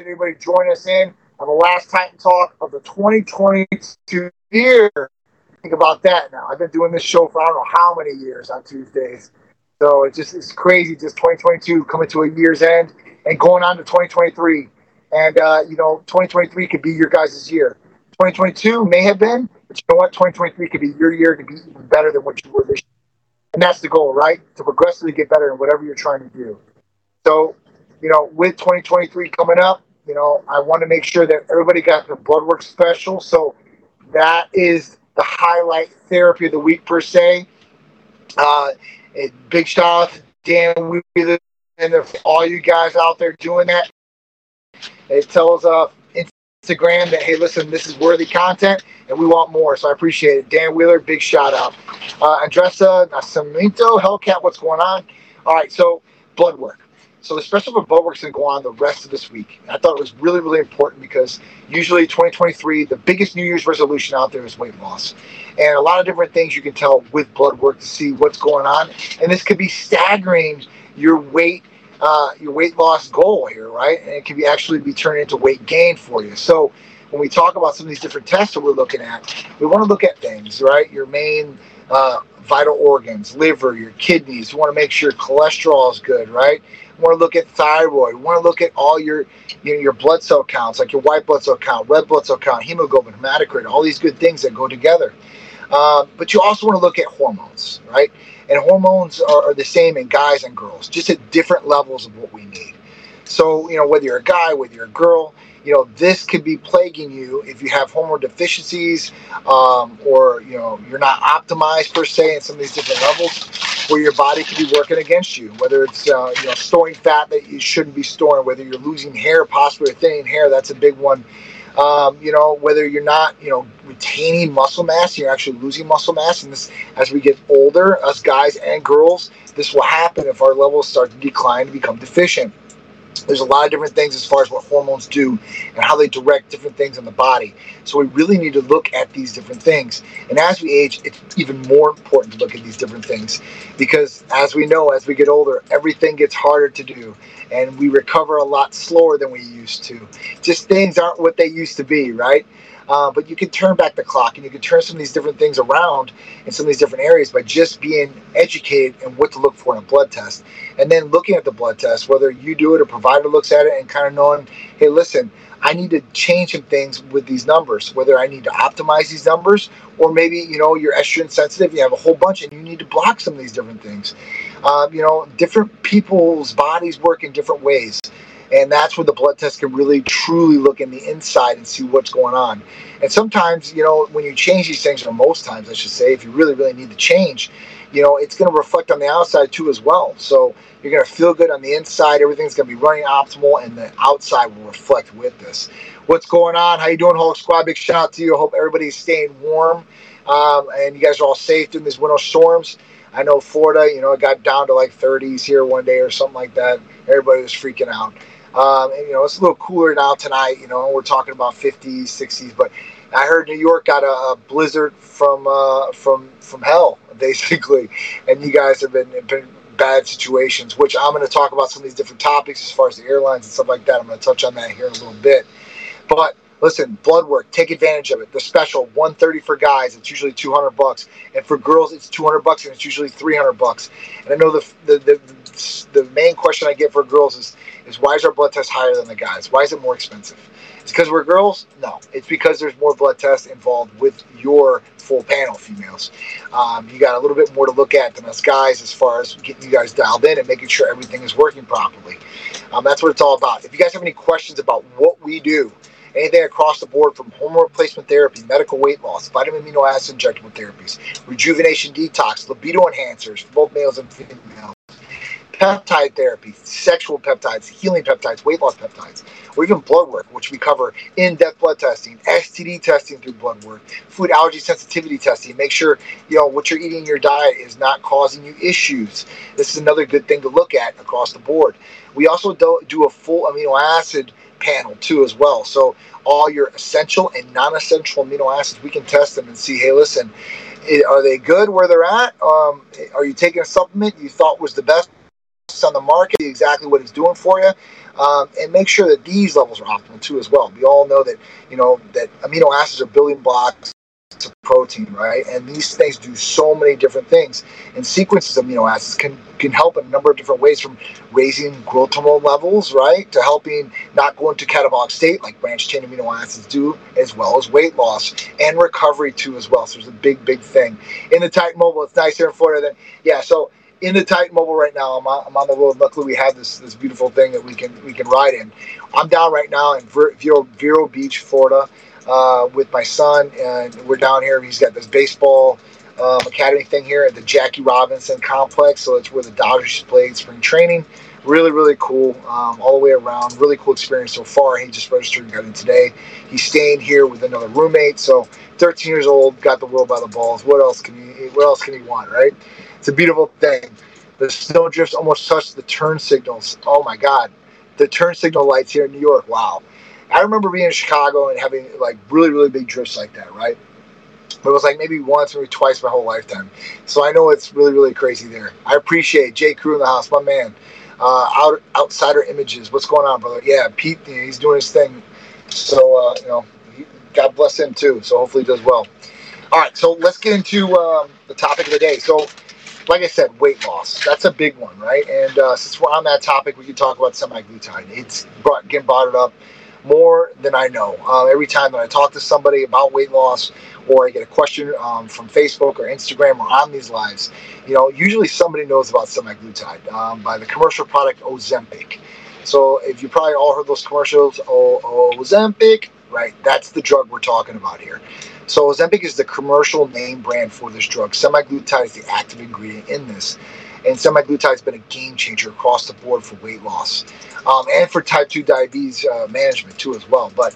appreciate everybody joining us in on the last Titan Talk of the 2022 year. Think about that now. I've been doing this show for I don't know how many years on Tuesdays. So it's crazy, just 2022 coming to a year's end and going on to 2023. And, 2023 could be your guys' year. 2022 may have been, but you know what? 2023 could be your year to be even better than what you were this year. And that's the goal, right? To progressively get better in whatever you're trying to do. So, with 2023 coming up, I want to make sure that everybody got the blood work special. So that is the highlight therapy of the week, per se. Big shout out to Dan Wheeler and all you guys out there doing that. It tells Instagram that, hey, listen, this is worthy content, and we want more. So I appreciate it. Dan Wheeler, big shout-out. Andressa Nascimento, Hellcat, what's going on? All right, so blood work. So the special for blood work is going to go on the rest of this week. I thought it was really, really important because usually 2023, the biggest New Year's resolution out there is weight loss. And a lot of different things you can tell with blood work to see what's going on. And this could be staggering your weight loss goal here, right? And it can be turned into weight gain for you. So when we talk about some of these different tests that we're looking at, we want to look at things, right? Your main vital organs, liver, your kidneys. We want to make sure cholesterol is good, right? We want to look at thyroid. We want to look at all your blood cell counts, like your white blood cell count, red blood cell count, hemoglobin, hematocrit, all these good things that go together. But you also want to look at hormones, right? And hormones are the same in guys and girls, just at different levels of what we need. So, whether you're a guy, whether you're a girl, this could be plaguing you if you have hormone deficiencies or you're not optimized per se in some of these different levels where your body could be working against you, whether it's, storing fat that you shouldn't be storing, whether you're losing hair, possibly thinning hair, that's a big one. Whether you're not, retaining muscle mass, you're actually losing muscle mass. And this, as we get older, us guys and girls, this will happen if our levels start to decline and become deficient. There's a lot of different things as far as what hormones do and how they direct different things in the body. So we really need to look at these different things. And as we age, it's even more important to look at these different things because, as we know, as we get older, everything gets harder to do and we recover a lot slower than we used to. Just things aren't what they used to be, right? But you can turn back the clock and you can turn some of these different things around in some of these different areas by just being educated in what to look for in a blood test. And then looking at the blood test, whether you do it or provider looks at it and kind of knowing, hey, listen, I need to change some things with these numbers, whether I need to optimize these numbers or maybe, you're estrogen sensitive, you have a whole bunch and you need to block some of these different things. Different people's bodies work in different ways. And that's where the blood test can really, truly look in the inside and see what's going on. And sometimes, when you change these things, or most times, I should say, if you really, really need to change, it's going to reflect on the outside too as well. So you're going to feel good on the inside. Everything's going to be running optimal, and the outside will reflect with this. What's going on? How you doing, Hulk Squad? Big shout out to you. I hope everybody's staying warm, and you guys are all safe during these winter storms. I know Florida, it got down to like 30s here one day or something like that. Everybody was freaking out. It's a little cooler now tonight, we're talking about 50s, 60s, but I heard New York got a blizzard from hell, basically, and you guys have been bad situations, which I'm going to talk about some of these different topics as far as the airlines and stuff like that. I'm going to touch on that here in a little bit, but listen, blood work, take advantage of it. The special, $130 for guys, it's usually $200, and for girls, it's $200, and it's usually $300. And I know the main question I get for girls is why is our blood test higher than the guys? Why is it more expensive? It's because we're girls? No, it's because there's more blood tests involved with your full panel females. You got a little bit more to look at than us guys as far as getting you guys dialed in and making sure everything is working properly. That's what it's all about. If you guys have any questions about what we do, anything across the board from hormone replacement therapy, medical weight loss, vitamin amino acid injectable therapies, rejuvenation detox, libido enhancers for both males and females, peptide therapy, sexual peptides, healing peptides, weight loss peptides, or even blood work, which we cover in-depth blood testing, STD testing through blood work, food allergy sensitivity testing. Make sure, what you're eating in your diet is not causing you issues. This is another good thing to look at across the board. We also do a full amino acid panel too as well. So all your essential and non-essential amino acids, we can test them and see, hey, listen, are they good where they're at? Are you taking a supplement you thought was the best on the market, exactly what it's doing for you, and make sure that these levels are optimal too as well. We all know that, you know, that amino acids are building blocks to protein, right? And these things do so many different things, and sequences of amino acids can help in a number of different ways, from raising growth hormone levels, right, to helping not go into catabolic state like branched chain amino acids do, as well as weight loss and recovery too as well. So it's a big thing in the Titan Mobile. It's nice here in Florida. Then yeah, so in the Titan Mobile right now, I'm on the road. Luckily, we have this beautiful thing that we can ride in. I'm down right now in Vero Beach, Florida, with my son, and we're down here. He's got this baseball academy thing here at the Jackie Robinson Complex, so it's where the Dodgers played spring training. Really cool, all the way around. Really cool experience so far. He just registered and got in today. He's staying here with another roommate. So 13 years old, got the world by the balls. What else can he want, right? It's a beautiful thing. The snow drifts almost touch the turn signals. Oh my God. The turn signal lights here in New York. Wow. I remember being in Chicago and having like really big drifts like that, right? But it was like maybe once, maybe twice my whole lifetime. So I know it's really crazy there. I appreciate Jay Crew in the house, my man. Outsider Images. What's going on, brother? Yeah, Pete, he's doing his thing. So, you know, God bless him too. So hopefully he does well. All right, so let's get into the topic of the day. So, like I said, weight loss. That's a big one, right? And since we're on that topic, we can talk about semaglutide. It's brought it up more than I know. Every time that I talk to somebody about weight loss, or I get a question from Facebook or Instagram or on these lives, you know, usually somebody knows about semaglutide by the commercial product Ozempic. So if you probably all heard those commercials, Ozempic, right? That's the drug we're talking about here. So Ozempic is the commercial name brand for this drug. Semaglutide is the active ingredient in this. And semaglutide has been a game changer across the board for weight loss and for type 2 diabetes management too as well. But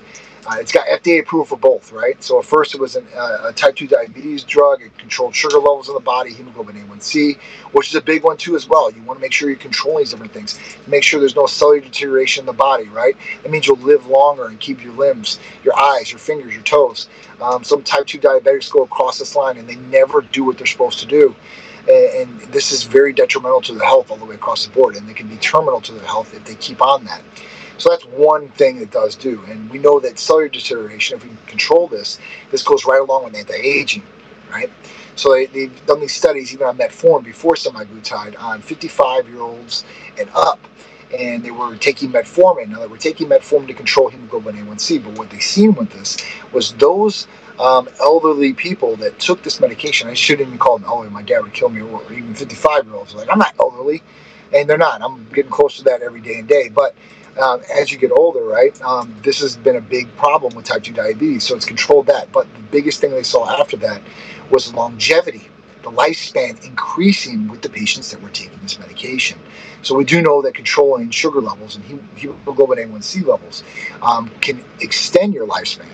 it's got FDA approval for both, right? So at first it was a type 2 diabetes drug. It controlled sugar levels in the body, hemoglobin A1C, which is a big one too as well. You want to make sure you're controlling these different things. Make sure there's no cellular deterioration in the body, right? That means you'll live longer and keep your limbs, your eyes, your fingers, your toes. Some type 2 diabetics go across this line and they never do what they're supposed to do. And this is very detrimental to the health all the way across the board, and they can be terminal to their health if they keep on that. So that's one thing it does do. And we know that cellular deterioration, if we control this, this goes right along with anti-aging, right? So they've done these studies even on metformin before semaglutide on 55-year-olds and up. And they were taking metformin. Now they were taking metformin to control hemoglobin A1C. But what they seen with this was those elderly people that took this medication. I shouldn't even call them elderly. My dad would kill me. Or even 55-year-olds. Like, I'm not elderly. And they're not. I'm getting close to that every day and day. But as you get older, right, this has been a big problem with type 2 diabetes. So it's controlled that. But the biggest thing they saw after that was longevity. The lifespan increasing with the patients that were taking this medication. So we do know that controlling sugar levels and hemoglobin A1C levels can extend your lifespan.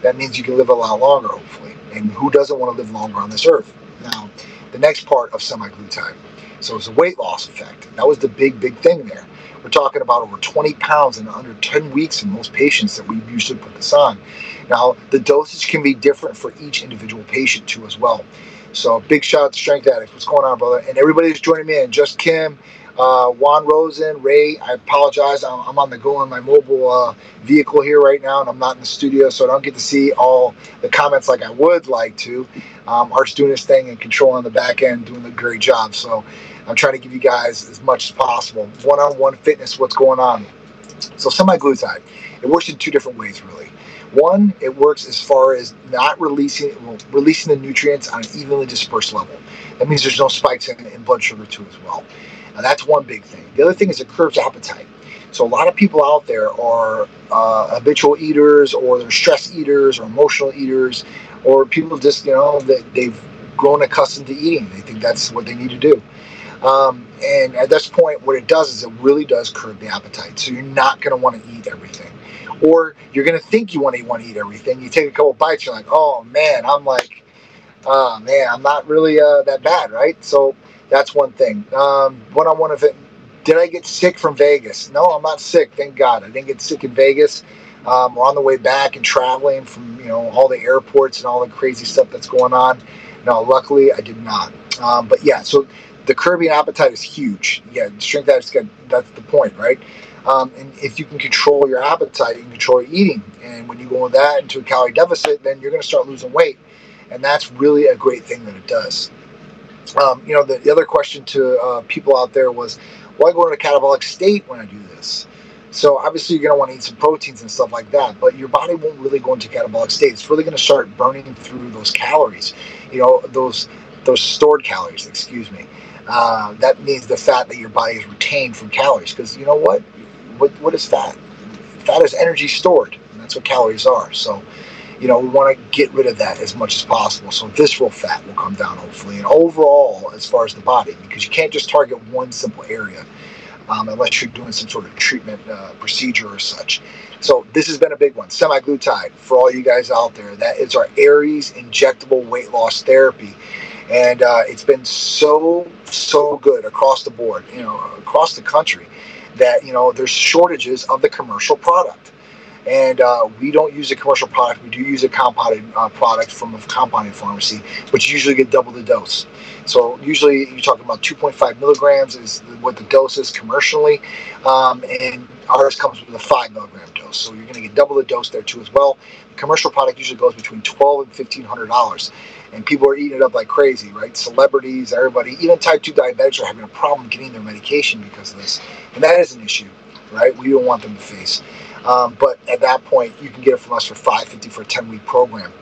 That means you can live a lot longer, hopefully. And who doesn't want to live longer on this earth? Now, the next part of semaglutide. So it's a weight loss effect. That was the big thing there. We're talking about over 20 pounds in under 10 weeks in most patients that we usually put this on. Now, the dosage can be different for each individual patient too as well. So big shout out to Strength Addicts. What's going on, brother? And everybody who's joining me in, Just Kim, Juan Rosen, Ray, I apologize. I'm on the go in my mobile vehicle here right now, and I'm not in the studio, so I don't get to see all the comments like I would like to. Art's doing his thing and controlling the back end, doing a great job. So I'm trying to give you guys as much as possible. One-on-one fitness, what's going on? So semaglutide, it works in two different ways, really. One, it works as far as not releasing the nutrients on an evenly dispersed level. That means there's no spikes in blood sugar too as well. Now, that's one big thing. The other thing is it curbs appetite. So a lot of people out there are habitual eaters, or they're stress eaters, or emotional eaters, or people just, you know, they've grown accustomed to eating. They think that's what they need to do. And at this point, what it does is it really does curb the appetite. So you're not going to want to eat everything. Or you're going to think you want to eat everything. You take a couple bites, you're like, oh, man, I'm not really that bad, right? So that's one thing. One-on-one event. Did I get sick from Vegas? No, I'm not sick. Thank God. I didn't get sick in Vegas. We're on the way back and traveling from, you know, all the airports and all the crazy stuff that's going on. No, luckily I did not. But, yeah, so the curbing appetite is huge. Yeah, shrink that. That's the point, right? And if you can control your appetite, you can control your eating. And when you go into a calorie deficit, then you're going to start losing weight. And that's really a great thing that it does. You know, the other question to people out there was, will I go into a catabolic state when I do this? So obviously you're going to want to eat some proteins and stuff like that, but your body won't really go into catabolic state. It's really going to start burning through those calories, you know, those stored calories, excuse me. That means the fat that your body has retained from calories, because you know what is fat? Fat is energy stored, and that's what calories are. So, you know, we want to get rid of that as much as possible. So visceral fat will come down, hopefully, and overall as far as the body, because you can't just target one simple area. Unless you're doing some sort of treatment procedure or such. So this has been a big one. Semaglutide, for all you guys out there, that is our Aries injectable weight loss therapy. And it's been so good across the board, you know, across the country, that, you know, there's shortages of the commercial product. And we don't use a commercial product. We do use a compounded product from a compounding pharmacy, which usually get double the dose. So usually you're talking about 2.5 milligrams is what the dose is commercially, and ours comes with a 5 milligram dose. So you're going to get double the dose there too as well. The commercial product usually goes between $1,200 and $1,500, and people are eating it up like crazy, right? Celebrities, everybody, even type 2 diabetics are having a problem getting their medication because of this, and that is an issue, right? We don't want them to face. But at that point, you can get it from us for $5.50 for a 10-week program.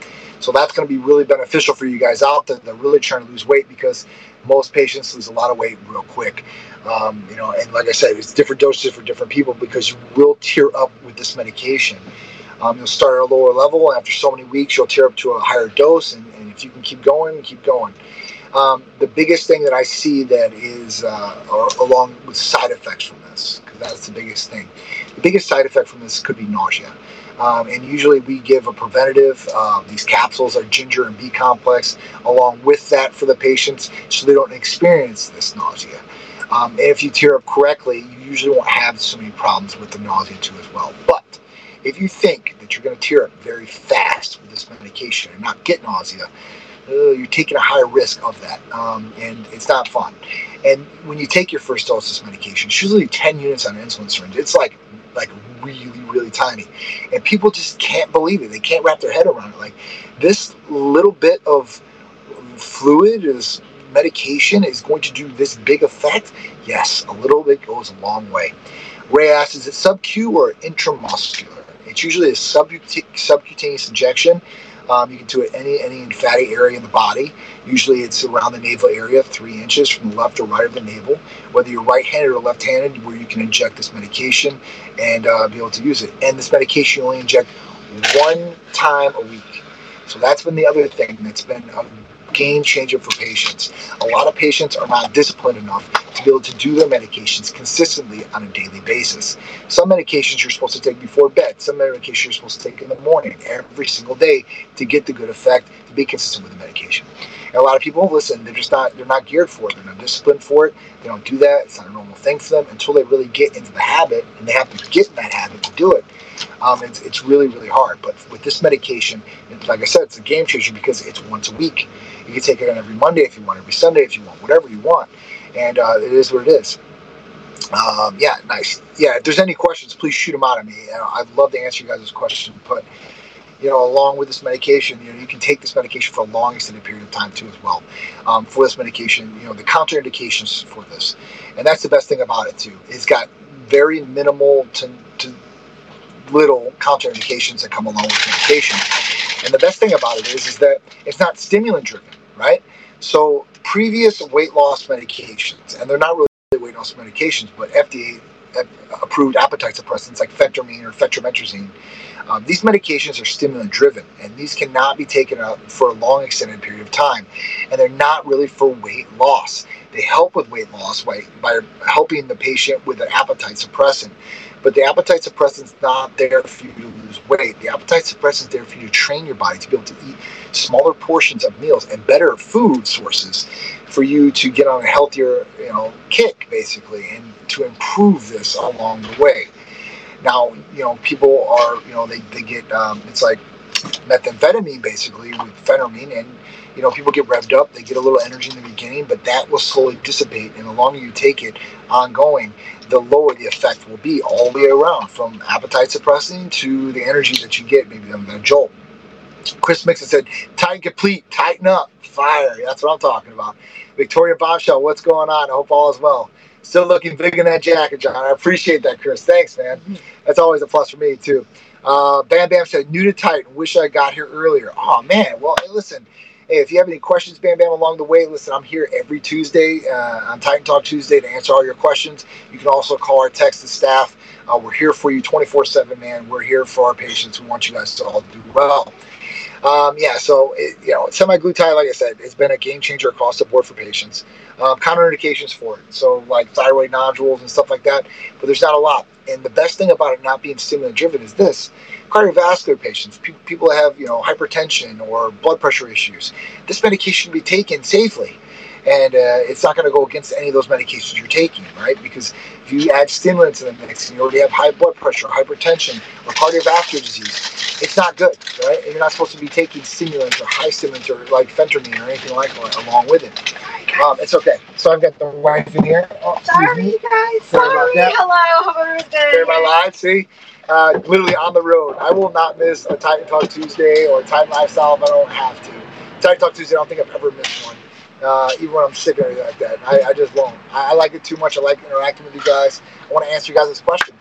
So that's going to be really beneficial for you guys out there that are really trying to lose weight, because most patients lose a lot of weight real quick. You know, and like I said, it's different doses for different people, because you will tear up with this medication. You'll start at a lower level, and after so many weeks, you'll tear up to a higher dose, and if you can keep going. The biggest thing that I see that is along with side effects from this, because that's the biggest thing. The biggest side effect from this could be nausea. And usually we give a preventative. These capsules are ginger and B-complex along with that for the patients, so they don't experience this nausea. And if you tear up correctly, you usually won't have so many problems with the nausea too as well. But if you think that you're going to tear up very fast with this medication and not get nausea, you're taking a high risk of that, and it's not fun. And when you take your first dose of this medication, it's usually 10 units on an insulin syringe. It's like really tiny, and people just can't believe it. They can't wrap their head around it. Like, this little bit of fluid, this medication is going to do this big effect? Yes, a little bit goes a long way. Ray asks, is it sub-Q or intramuscular? It's usually a subcutaneous injection. You can do it any fatty area in the body. Usually it's around the navel area, 3 inches from the left or right of the navel. Whether you're right-handed or left-handed, where you can inject this medication and be able to use it. And this medication you only inject 1 time a week. So that's been the other thing that's been a game changer for patients. A lot of patients are not disciplined enough to be able to do their medications consistently on a daily basis. Some medications you're supposed to take before bed. Some medications you're supposed to take in the morning, every single day, to get the good effect, to be consistent with the medication. And a lot of people, listen, they're not geared for it. They're not disciplined for it. They don't do that. It's not a normal thing for them until they really get into the habit, and they have to get in that habit to do it. It's really hard. But with this medication, like I said, it's a game changer, because it's once a week. You can take it on every Monday if you want, every Sunday if you want, whatever you want. And it is what it is. Yeah, nice. Yeah, if there's any questions, please shoot them out at me. I'd love to answer you guys' questions. But, you know, along with this medication, you know, you can take this medication for a long extended period of time too as well. For this medication, you know, the contraindications for this. And that's the best thing about it too. It's got very minimal to little contraindications that come along with medication. And the best thing about it is that it's not stimulant driven, right? So previous weight loss medications, and they're not really weight loss medications, but FDA approved appetite suppressants like phentermine or phenmetrazine. These medications are stimulant driven, and these cannot be taken up for a long extended period of time. And they're not really for weight loss. They help with weight loss by helping the patient with an appetite suppressant. But the appetite suppressant's not there for you to lose weight. The appetite suppressant's there for you to train your body to be able to eat smaller portions of meals and better food sources for you to get on a healthier, you know, kick, basically, and to improve this along the way. Now, you know, people are, you know, they get, it's like methamphetamine, basically, with phentermine. And, you know, people get revved up. They get a little energy in the beginning, but that will slowly dissipate. And the longer you take it ongoing, the lower the effect will be all the way around, from appetite suppressing to the energy that you get, maybe on that jolt. Chris Mixon said, Titan Complete, tighten up, fire. That's what I'm talking about. Victoria Bobshell, what's going on? I hope all is well. Still looking big in that jacket, John. I appreciate that, Chris. Thanks, man. That's always a plus for me, too. Bam Bam said, new to Titan. Wish I got here earlier. Oh, man. Well, hey, listen. Hey, if you have any questions, Bam Bam, along the way, listen, I'm here every Tuesday on Titan Talk Tuesday to answer all your questions. You can also call or text the staff. We're here for you 24/7, man. We're here for our patients. We want you guys to all do well. Yeah, so, you know, semaglutide, like I said, it's been a game changer across the board for patients. Counterindications for it, so like thyroid nodules and stuff like that, but there's not a lot. And the best thing about it not being stimulant-driven is this. Cardiovascular patients, people that have, you know, hypertension or blood pressure issues, this medication can be taken safely. And it's not going to go against any of those medications you're taking, right? Because if you add stimulants in the mix and you already have high blood pressure, hypertension, or cardiovascular disease, it's not good, right? And you're not supposed to be taking stimulants or high stimulants or like phentermine or anything like that along with it. It's okay. So I've got the wife in here. Oh, sorry, guys. Sorry. Hello. How are you doing? Sorry about live. See? Literally on the road. I will not miss a Titan Talk Tuesday or a Titan Lifestyle if I don't have to. Titan Talk Tuesday, I don't think I've ever missed one. Even when I'm sick or anything like that. I just won't. I like it too much. I like interacting with you guys. I want to answer you guys this question.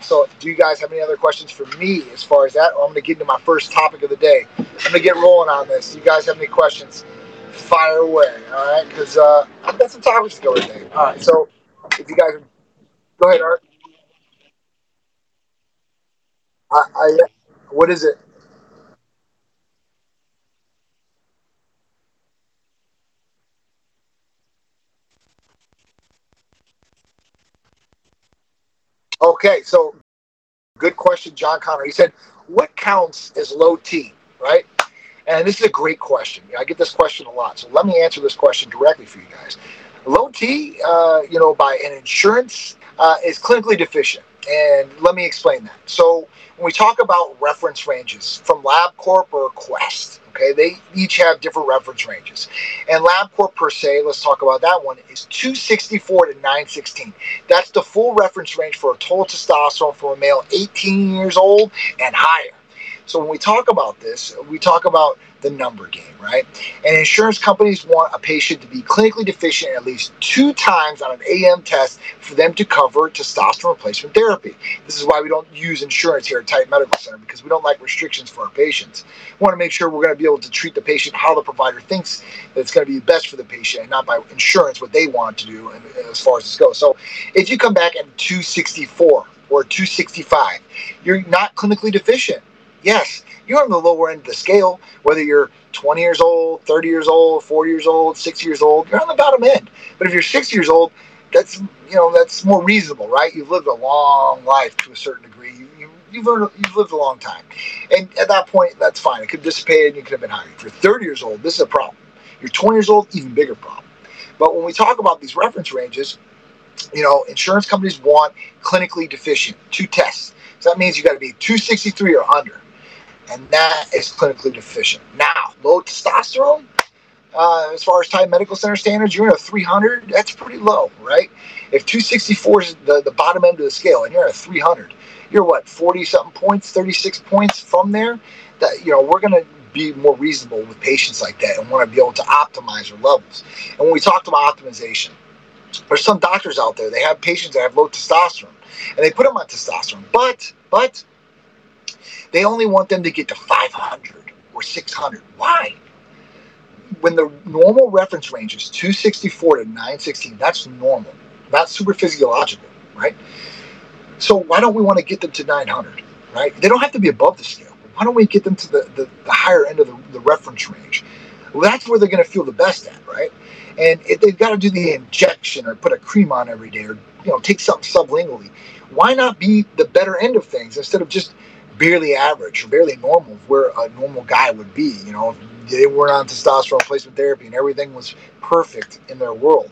So do you guys have any other questions for me as far as that? Or I'm going to get into my first topic of the day. I'm going to get rolling on this. You guys have any questions? Fire away. All right? Because I've got some topics to go today. All right. So if you guys are... Go ahead, Art. What is it? Okay, so good question, John Connor. He said, what counts as low T, right? And this is a great question. I get this question a lot. So let me answer this question directly for you guys. Low T, you know, by an insurance, is clinically deficient. And let me explain that. So when we talk about reference ranges from LabCorp or Quest, okay, they each have different reference ranges. And LabCorp per se, let's talk about that one, is 264 to 916. That's the full reference range for a total testosterone for a male 18 years old and higher. So when we talk about this, we talk about the number game, right? And insurance companies want a patient to be clinically deficient at least 2 times on an AM test for them to cover testosterone replacement therapy. This is why we don't use insurance here at Titan Medical Center, because we don't like restrictions for our patients. We want to make sure we're going to be able to treat the patient how the provider thinks that it's going to be best for the patient, and not by insurance, what they want to do and as far as this goes. So if you come back at 264 or 265, you're not clinically deficient. Yes, you're on the lower end of the scale, whether you're 20 years old, 30 years old, 40 years old, 60 years old, you're on the bottom end. But if you're 60 years old, that's, you know, that's more reasonable, right? You've lived a long life to a certain degree. You've lived a long time. And at that point, that's fine. It could have dissipated and you could have been higher. If you're 30 years old, this is a problem. If you're 20 years old, even bigger problem. But when we talk about these reference ranges, you know, insurance companies want clinically deficient 2 tests. So that means you've got to be 263 or under. And that is clinically deficient. Now, low testosterone, as far as Titan Medical Center standards, you're in a 300. That's pretty low, right? If 264 is the bottom end of the scale and you're at a 300, you're what, 40-something points, 36 points from there? That, you know, we're going to be more reasonable with patients like that and want to be able to optimize their levels. And when we talked about optimization, there's some doctors out there, they have patients that have low testosterone, and they put them on testosterone, but they only want them to get to 500 or 600. Why? When the normal reference range is 264 to 916, that's normal, not super physiological, right? So why don't we want to get them to 900, right? They don't have to be above the scale. Why don't we get them to the higher end of the reference range? Well, that's where they're going to feel the best at, right? And if they've got to do the injection or put a cream on every day or, you know, take something sublingually, why not be the better end of things instead of just barely average or barely normal, where a normal guy would be, you know, if they weren't on testosterone replacement therapy and everything was perfect in their world.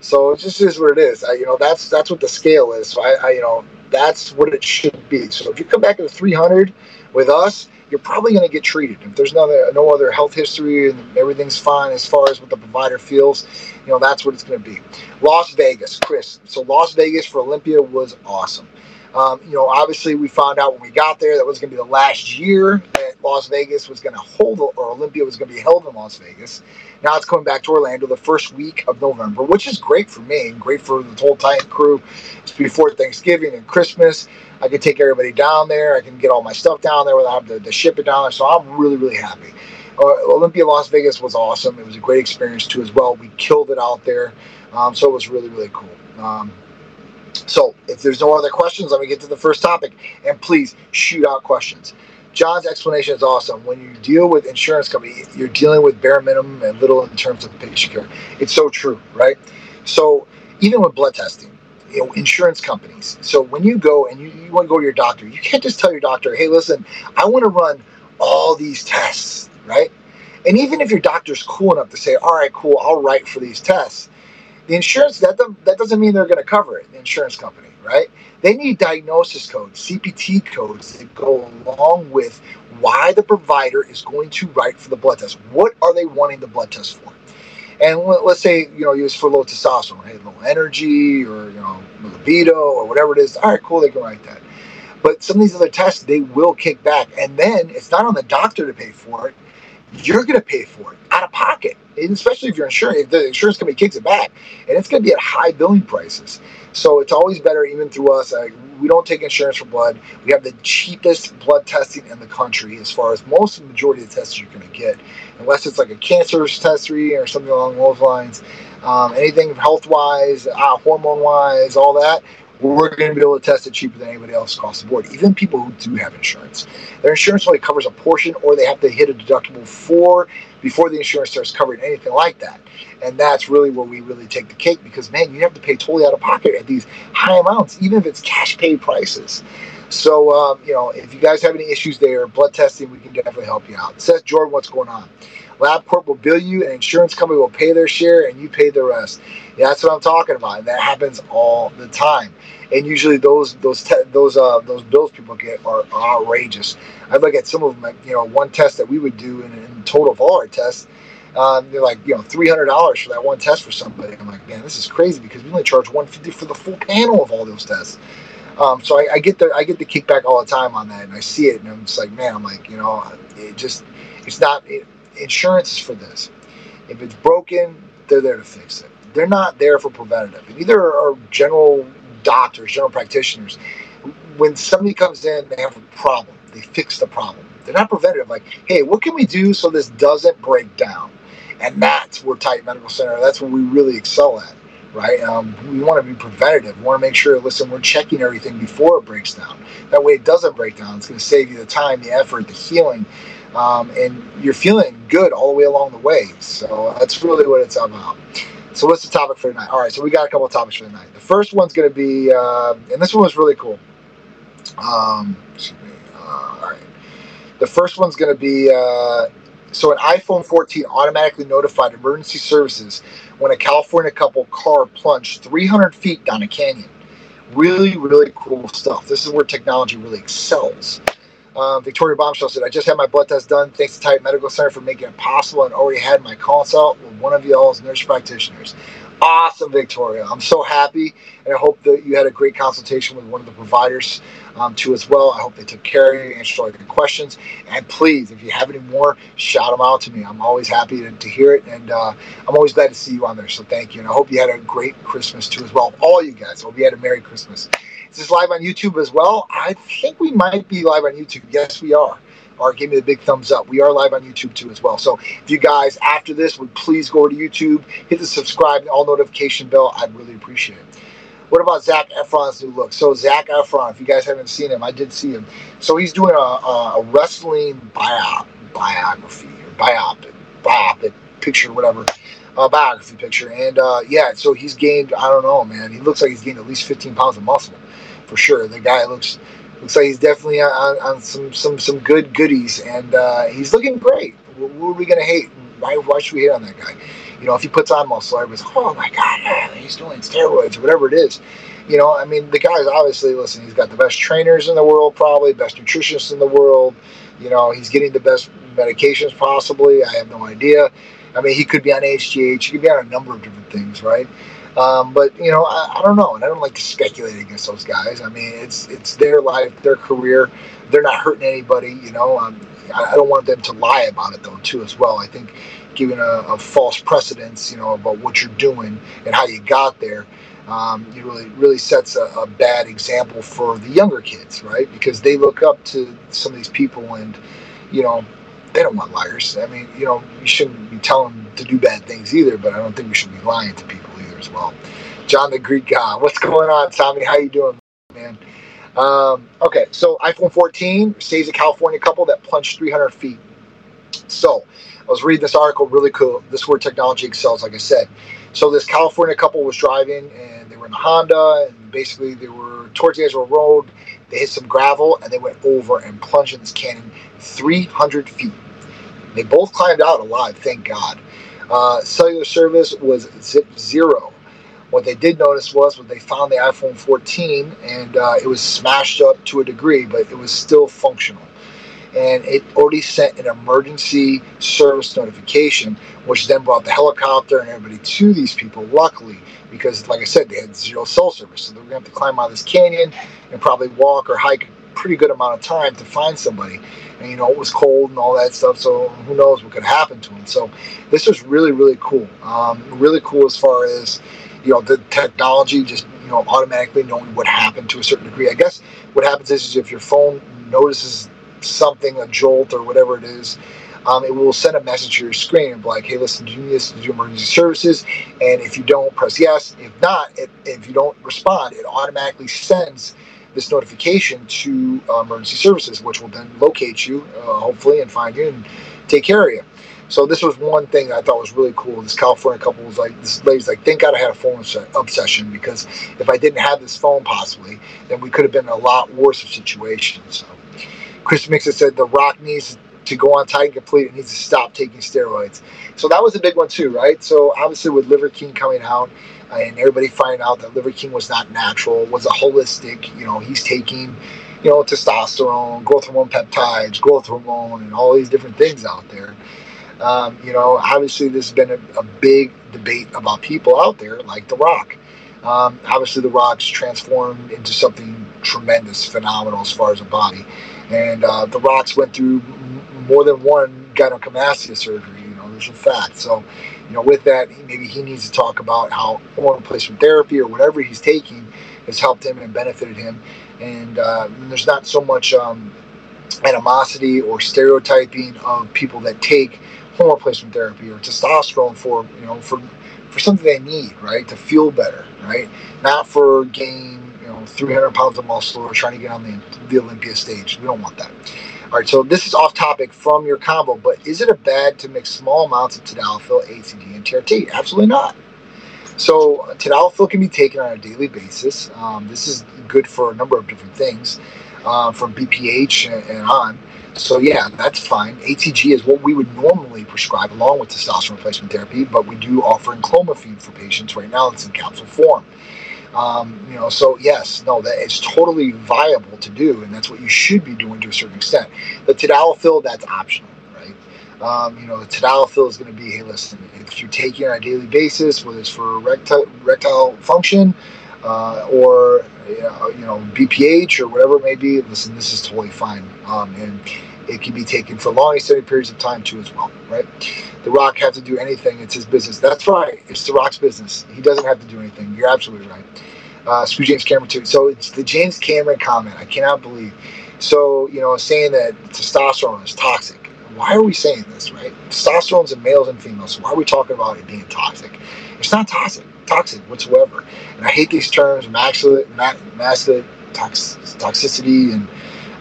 So it just is what it is. You know, that's what the scale is. So you know, that's what it should be. So if you come back to 300 with us, you're probably going to get treated. If there's no other health history and everything's fine as far as what the provider feels, you know, that's what it's going to be. Las Vegas, Chris. So Las Vegas for Olympia was awesome. You know, obviously we found out when we got there that was going to be the last year that Las Vegas was going to hold, or Olympia was going to be held in Las Vegas. Now it's coming back to Orlando the first week of November, which is great for me and great for the whole Titan crew. It's before Thanksgiving and Christmas. I can take everybody down there. I can get all my stuff down there without having to ship it down there. So I'm really, really happy. Olympia Las Vegas was awesome. It was a great experience too as well. We killed it out there. So it was really, really cool. So if there's no other questions, let me get to the first topic. And please shoot out questions. John's explanation is awesome. When you deal with insurance company, you're dealing with bare minimum and little in terms of patient care. It's so true, right? So even with blood testing, you know, insurance companies. So when you go and you want to go to your doctor, you can't just tell your doctor, hey, listen, I want to run all these tests, right? And even if your doctor's cool enough to say, all right, cool, I'll write for these tests, the insurance, that doesn't mean they're going to cover it, the insurance company, right? They need diagnosis codes, CPT codes that go along with why the provider is going to write for the blood test. What are they wanting the blood test for? And let's say, you know, use for low testosterone, hey, low energy or, you know, libido or whatever it is. All right, cool, they can write that. But some of these other tests, they will kick back. And then it's not on the doctor to pay for it. You're going to pay for it out of pocket, and especially if you're insured. If the insurance company kicks it back, and it's going to be at high billing prices. So it's always better, even through us. We don't take insurance for blood. We have the cheapest blood testing in the country as far as most of the majority of the tests you're going to get, unless it's like a cancer test or something along those lines. Anything health-wise, hormone-wise, all that, we're going to be able to test it cheaper than anybody else across the board, even people who do have insurance. Their insurance only covers a portion, or they have to hit a deductible before the insurance starts covering anything like that. And that's really where we really take the cake, because, man, you have to pay totally out of pocket at these high amounts, even if it's cash pay prices. So, you know, if you guys have any issues there, blood testing, we can definitely help you out. Seth Jordan, what's going on? LabCorp will bill you, an insurance company will pay their share, and you pay the rest. Yeah, that's what I'm talking about, and that happens all the time. And usually those bills people get are outrageous. I look at some of them, you know, one test that we would do in total of all our tests, they're like, you know, $300 for that one test for somebody. I'm like, man, this is crazy, because we only charge $150 for the full panel of all those tests. So I get the kickback all the time on that, and I see it, and I'm just like, man, I'm like, you know, insurance is for this. If it's broken, they're there to fix it. They're not there for preventative. And neither are general doctors, general practitioners. When somebody comes in, they have a problem. They fix the problem. They're not preventative. Like, hey, what can we do so this doesn't break down? And that's where Titan Medical Center, that's where we really excel at, right? We want to be preventative. We want to make sure, listen, we're checking everything before it breaks down. That way it doesn't break down. It's going to save you the time, the effort, the healing. And you're feeling good all the way along the way. So that's really what it's about. So what's the topic for tonight? All right, so we got a couple of topics for tonight. The first one's going to be, and this one was really cool. All right. The first one's going to be, so an iPhone 14 automatically notified emergency services when a California couple car plunged 300 feet down a canyon. Really, really cool stuff. This is where technology really excels. Victoria Bombshell said, I just had my blood test done. Thanks to Titan Medical Center for making it possible, and already had my consult with one of y'all's nurse practitioners. Awesome, Victoria. I'm so happy, and I hope that you had a great consultation with one of the providers too as well. I hope they took care of you, answered all your questions. And please, if you have any more, shout them out to me. I'm always happy to hear it, and I'm always glad to see you on there. So thank you, and I hope you had a great Christmas too as well. All you guys, I hope you had a Merry Christmas. Is this live on YouTube as well? I think we might be live on YouTube. Yes, we are. Or give me the big thumbs up. We are live on YouTube too as well. So if you guys after this would please go to YouTube, hit the subscribe and all notification bell, I'd really appreciate it. What about Zac Efron's new look? So Zac Efron, if you guys haven't seen him, I did see him. So he's doing a wrestling biography picture, and yeah, so he's gained, I don't know, man, he looks like he's gained at least 15 pounds of muscle for sure. The guy looks like he's definitely on some good goodies, and he's looking great. What are we gonna hate? Why should we hate on that guy? You know, if he puts on muscle, everybody's, oh my god, man, he's doing steroids or whatever it is. You know, I mean, the guy's obviously, listen, he's got the best trainers in the world, probably best nutritionists in the world. You know, he's getting the best medications possibly. I have no idea. I mean, he could be on HGH. He could be on a number of different things, right? But, you know, I don't know. And I don't like to speculate against those guys. I mean, it's their life, their career. They're not hurting anybody, you know. I don't want them to lie about it, though, too, as well. I think giving a false precedence, you know, about what you're doing and how you got there, it really sets a bad example for the younger kids, right? Because they look up to some of these people and, you know, they don't want liars. I mean, you know, you shouldn't be telling them to do bad things either, but I don't think we should be lying to people either as well. John the Greek God, what's going on, Tommy? How you doing, man? Okay, so iPhone 14 saves a California couple that plunged 300 feet. So I was reading this article, really cool. This is where technology excels, like I said. So this California couple was driving, and they were in a Honda, and basically they were towards the edge of a road. They hit some gravel, and they went over and plunged in this canyon 300 feet. They both climbed out alive, thank God. Cellular service was zero. What they did notice was when they found the iPhone 14, and it was smashed up to a degree, but it was still functional. And it already sent an emergency service notification, which then brought the helicopter and everybody to these people, luckily, because, like I said, they had zero cell service. So they were going to have to climb out of this canyon and probably walk or hike a pretty good amount of time to find somebody. And, you know, it was cold and all that stuff, so who knows what could happen to them. So this was really, really cool. Really cool as far as, you know, the technology just, you know, automatically knowing what happened to a certain degree. I guess what happens is if your phone notices something, a jolt or whatever it is, it will send a message to your screen like, hey, listen, do you need this to do emergency services? And if you don't, press yes. If not, if you don't respond, it automatically sends this notification to emergency services, which will then locate you, hopefully, and find you and take care of you. So this was one thing that I thought was really cool. This California couple was like, this lady's like, thank God I had a phone obsession, because if I didn't have this phone possibly, then we could have been in a lot worse of situations. So Chris Mixon said The Rock needs to go on Titan Complete and needs to stop taking steroids. So that was a big one too, right? So obviously with Liver King coming out and everybody finding out that Liver King was not natural, was a holistic, you know, he's taking, you know, testosterone, growth hormone peptides, growth hormone, and all these different things out there. You know, obviously this has been a big debate about people out there like The Rock. Obviously The Rock's transformed into something tremendous, phenomenal as far as a body. And The Rock's went through more than one gynecomastia surgery, you know, there's a fact. So, you know, with that, maybe he needs to talk about how hormone replacement therapy or whatever he's taking has helped him and benefited him. And there's not so much animosity or stereotyping of people that take hormone replacement therapy or testosterone for, you know, for something they need, right, to feel better, right, not for gain. 300 pounds of muscle or trying to get on the Olympia stage. We don't want that. All right, so this is off topic from your combo, but is it a bad to mix small amounts of Tadalafil, ACD, and TRT? Absolutely not. So Tadalafil can be taken on a daily basis. This is good for a number of different things, from BPH and on. So yeah, that's fine. ATG is what we would normally prescribe along with testosterone replacement therapy, but we do offer enclomafene for patients right now. It's in capsule form. You know, so yes, no, that it's totally viable to do, and that's what you should be doing to a certain extent. The Tadalafil, that's optional, right? You know, the Tadalafil is going to be, hey, listen, if you take it on a daily basis, whether it's for rectal function or you know BPH or whatever it may be, listen, this is totally fine, and it can be taken for long extended periods of time too, as well, right? The Rock have to do anything; it's his business. That's right; it's The Rock's business. He doesn't have to do anything. You're absolutely right. Screw James Cameron too. So it's the James Cameron comment. I cannot believe. So you know, saying that testosterone is toxic. Why are we saying this, right? Testosterone's in males and females. So why are we talking about it being toxic? It's not toxic whatsoever. And I hate these terms: masculine toxicity and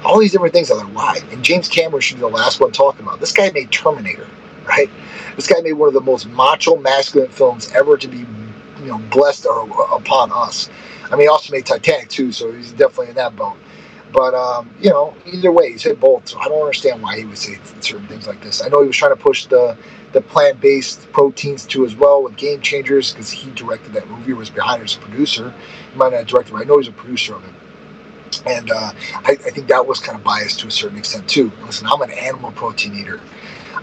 all these different things. I'm like, why? And James Cameron should be the last one talking about it. This guy made Terminator, right? This guy made one of the most macho, masculine films ever to be, you know, blessed upon us. I mean, he also made Titanic too, so he's definitely in that boat. But, you know, either way, he's hit both. So I don't understand why he would say certain things like this. I know he was trying to push the plant-based proteins too as well with Game Changers, because he directed that movie, was behind it as a producer. He might not have directed it, but I know he's a producer of it. And I think that was kind of biased to a certain extent too. Listen, I'm an animal protein eater.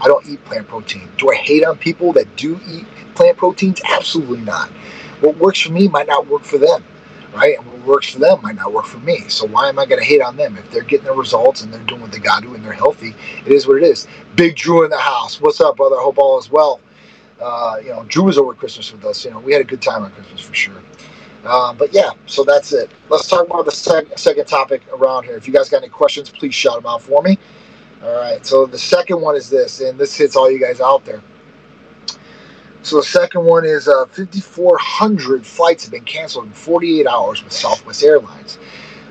I don't eat plant protein. Do I hate on people that do eat plant proteins? Absolutely not. What works for me might not work for them, right? And what works for them might not work for me. So why am I going to hate on them? If they're getting their results and they're doing what they got to do and they're healthy, it is what it is. Big Drew in the house. What's up, brother? I hope all is well. You know, Drew was over Christmas with us. You know, we had a good time on Christmas for sure. But yeah, so that's it. Let's talk about the second topic around here. If you guys got any questions, please shout them out for me. All right, so the second one is this, and this hits all you guys out there. So the second one is 5,400 flights have been canceled in 48 hours with Southwest Airlines.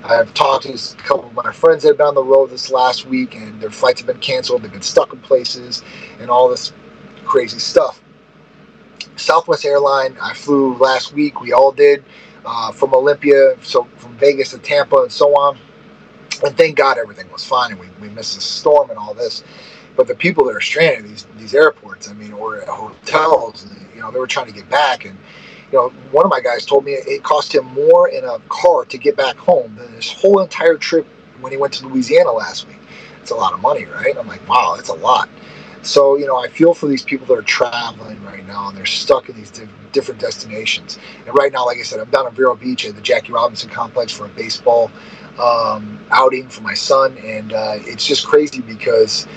I've talked to a couple of my friends that have been on the road this last week, and their flights have been canceled. They've been stuck in places and all this crazy stuff. Southwest Airlines, I flew last week. We all did, from Olympia, so from Vegas to Tampa and so on. And thank God everything was fine, and we missed the storm and all this. But the people that are stranded at these airports, I mean, or at hotels, and, you know, they were trying to get back. And, you know, one of my guys told me it cost him more in a car to get back home than his whole entire trip when he went to Louisiana last week. It's a lot of money, right? I'm like, wow, that's a lot. So, you know, I feel for these people that are traveling right now, and they're stuck in these different destinations. And right now, like I said, I'm down in Vero Beach at the Jackie Robinson Complex for a baseball outing for my son, and it's just crazy because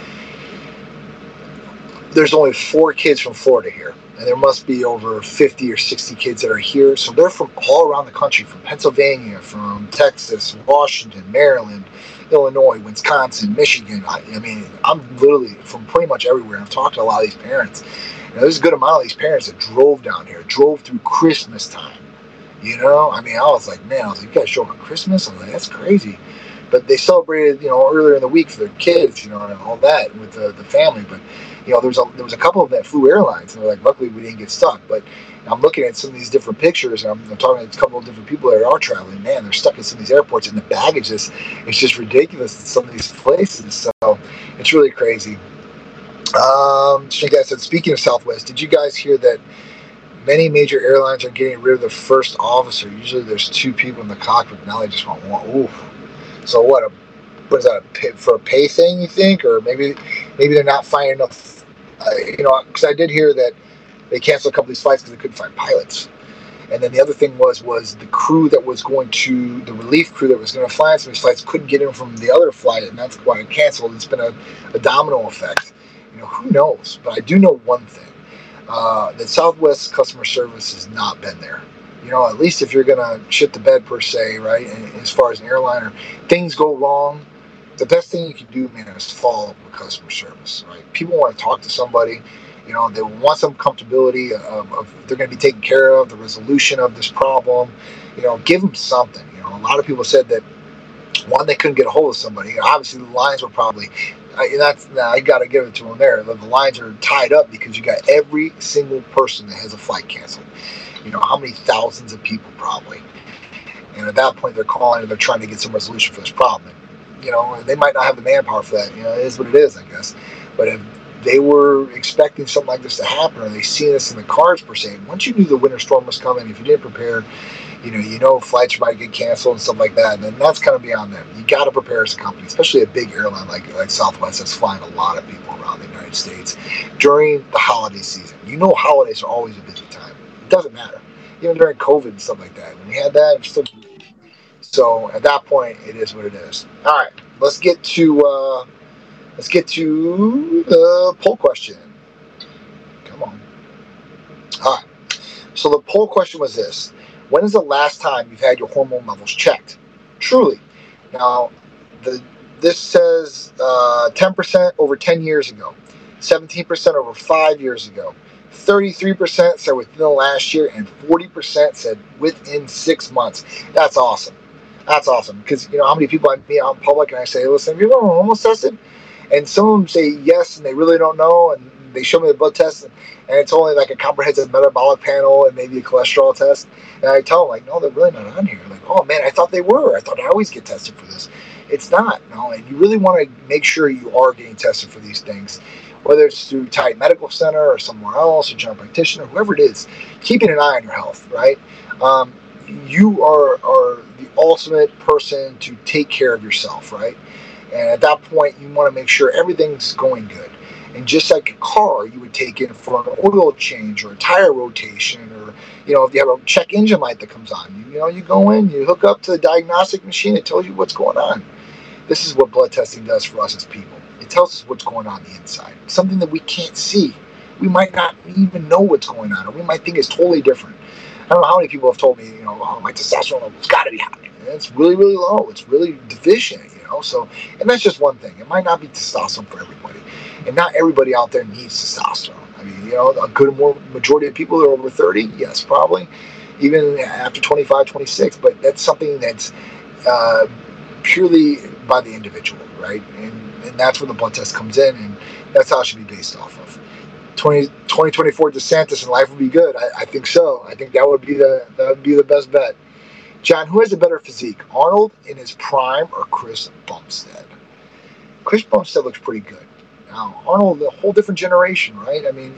there's only 4 kids from Florida here, and there must be over 50 or 60 kids that are here. So they're from all around the country, from Pennsylvania, from Texas, Washington, Maryland, Illinois, Wisconsin, Michigan. I mean, I'm literally from pretty much everywhere. I've talked to a lot of these parents. You know, there's a good amount of these parents that drove down here, drove through Christmas time. You know, I mean, I was like, man, you guys show up on Christmas? I was like, that's crazy. But they celebrated, you know, earlier in the week for their kids, you know, and all that with the family. But, you know, there was a couple of them that flew airlines, and they're like, luckily we didn't get stuck. But I'm looking at some of these different pictures, and I'm talking to a couple of different people that are traveling. Man, they're stuck in some of these airports, and the baggage is, it's just ridiculous in some of these places. So it's really crazy. Guys said, speaking of Southwest, did you guys hear that many major airlines are getting rid of the first officer? Usually there's 2 people in the cockpit. Now they just want one. Oof. So what is that, for a pay thing, you think? Or maybe they're not finding enough, you know, because I did hear that they canceled a couple of these flights because they couldn't find pilots. And then the other thing was the crew that was going to, the relief crew that was going to fly on some of these flights couldn't get in from the other flight, and that's why it canceled. It's been a domino effect. You know, who knows? But I do know one thing. That Southwest customer service has not been there. You know, at least if you're going to shit the bed per se, right, and as far as an airliner, things go wrong, the best thing you can do, man, is follow up with customer service, right? People want to talk to somebody. You know, they want some comfortability of they're going to be taken care of, the resolution of this problem. You know, give them something. You know, a lot of people said that, one, they couldn't get a hold of somebody. Obviously, the lines were probably... I got to give it to them there. The lines are tied up because you got every single person that has a flight canceled. You know, how many thousands of people probably. And at that point, they're calling and they're trying to get some resolution for this problem. And, you know, they might not have the manpower for that. You know, it is what it is, I guess. But if they were expecting something like this to happen, or they seen this in the cards per se, once you knew the winter storm was coming, if you didn't prepare, you know flights might get canceled and stuff like that, and then that's kind of beyond them. You got to prepare as a company, especially a big airline like Southwest that's flying a lot of people around the United States during the holiday season. You know, holidays are always a busy time. It doesn't matter. Even during COVID and stuff like that. When we had that, it was still busy. So at that point, it is what it is. All right, let's get to the poll question. Come on. All right. So the poll question was this. When is the last time you've had your hormone levels checked? Truly. Now, this says 10% over 10 years ago, 17% over 5 years ago, 33% said within the last year, and 40% said within 6 months. That's awesome. That's awesome. Because, you know, how many people I meet out in public and I say, listen, have you ever hormone tested? And some of them say yes, and they really don't know, and they show me the blood test, and it's only like a comprehensive metabolic panel and maybe a cholesterol test. And I tell them, like, no, they're really not on here. Like, oh, man, I thought they were. I thought I always get tested for this. It's not, no, and you really want to make sure you are getting tested for these things, whether it's through Titan Medical Center or somewhere else, or general practitioner, whoever it is, keeping an eye on your health, right? You are the ultimate person to take care of yourself, right? And at that point, you want to make sure everything's going good. And just like a car, you would take in for an oil change or a tire rotation, or, you know, if you have a check engine light that comes on, you know, you go in, you hook up to the diagnostic machine, it tells you what's going on. This is what blood testing does for us as people. It tells us what's going on the inside, something that we can't see. We might not even know what's going on, or we might think it's totally different. I don't know how many people have told me, you know, oh, my testosterone level's got to be high. It's really, really low. It's really deficient, you know. So, and that's just one thing. It might not be testosterone for everybody. And not everybody out there needs testosterone. I mean, you know, a good majority of people that are over 30, yes, probably, even after 25, 26. But that's something that's purely by the individual, right? And that's where the blood test comes in, and that's how it should be based off of. 2024 DeSantis and life would be good. I think so. I think that would be the best bet. John, who has a better physique, Arnold in his prime or Chris Bumstead? Chris Bumstead looks pretty good. Now, Arnold, a whole different generation, right? I mean,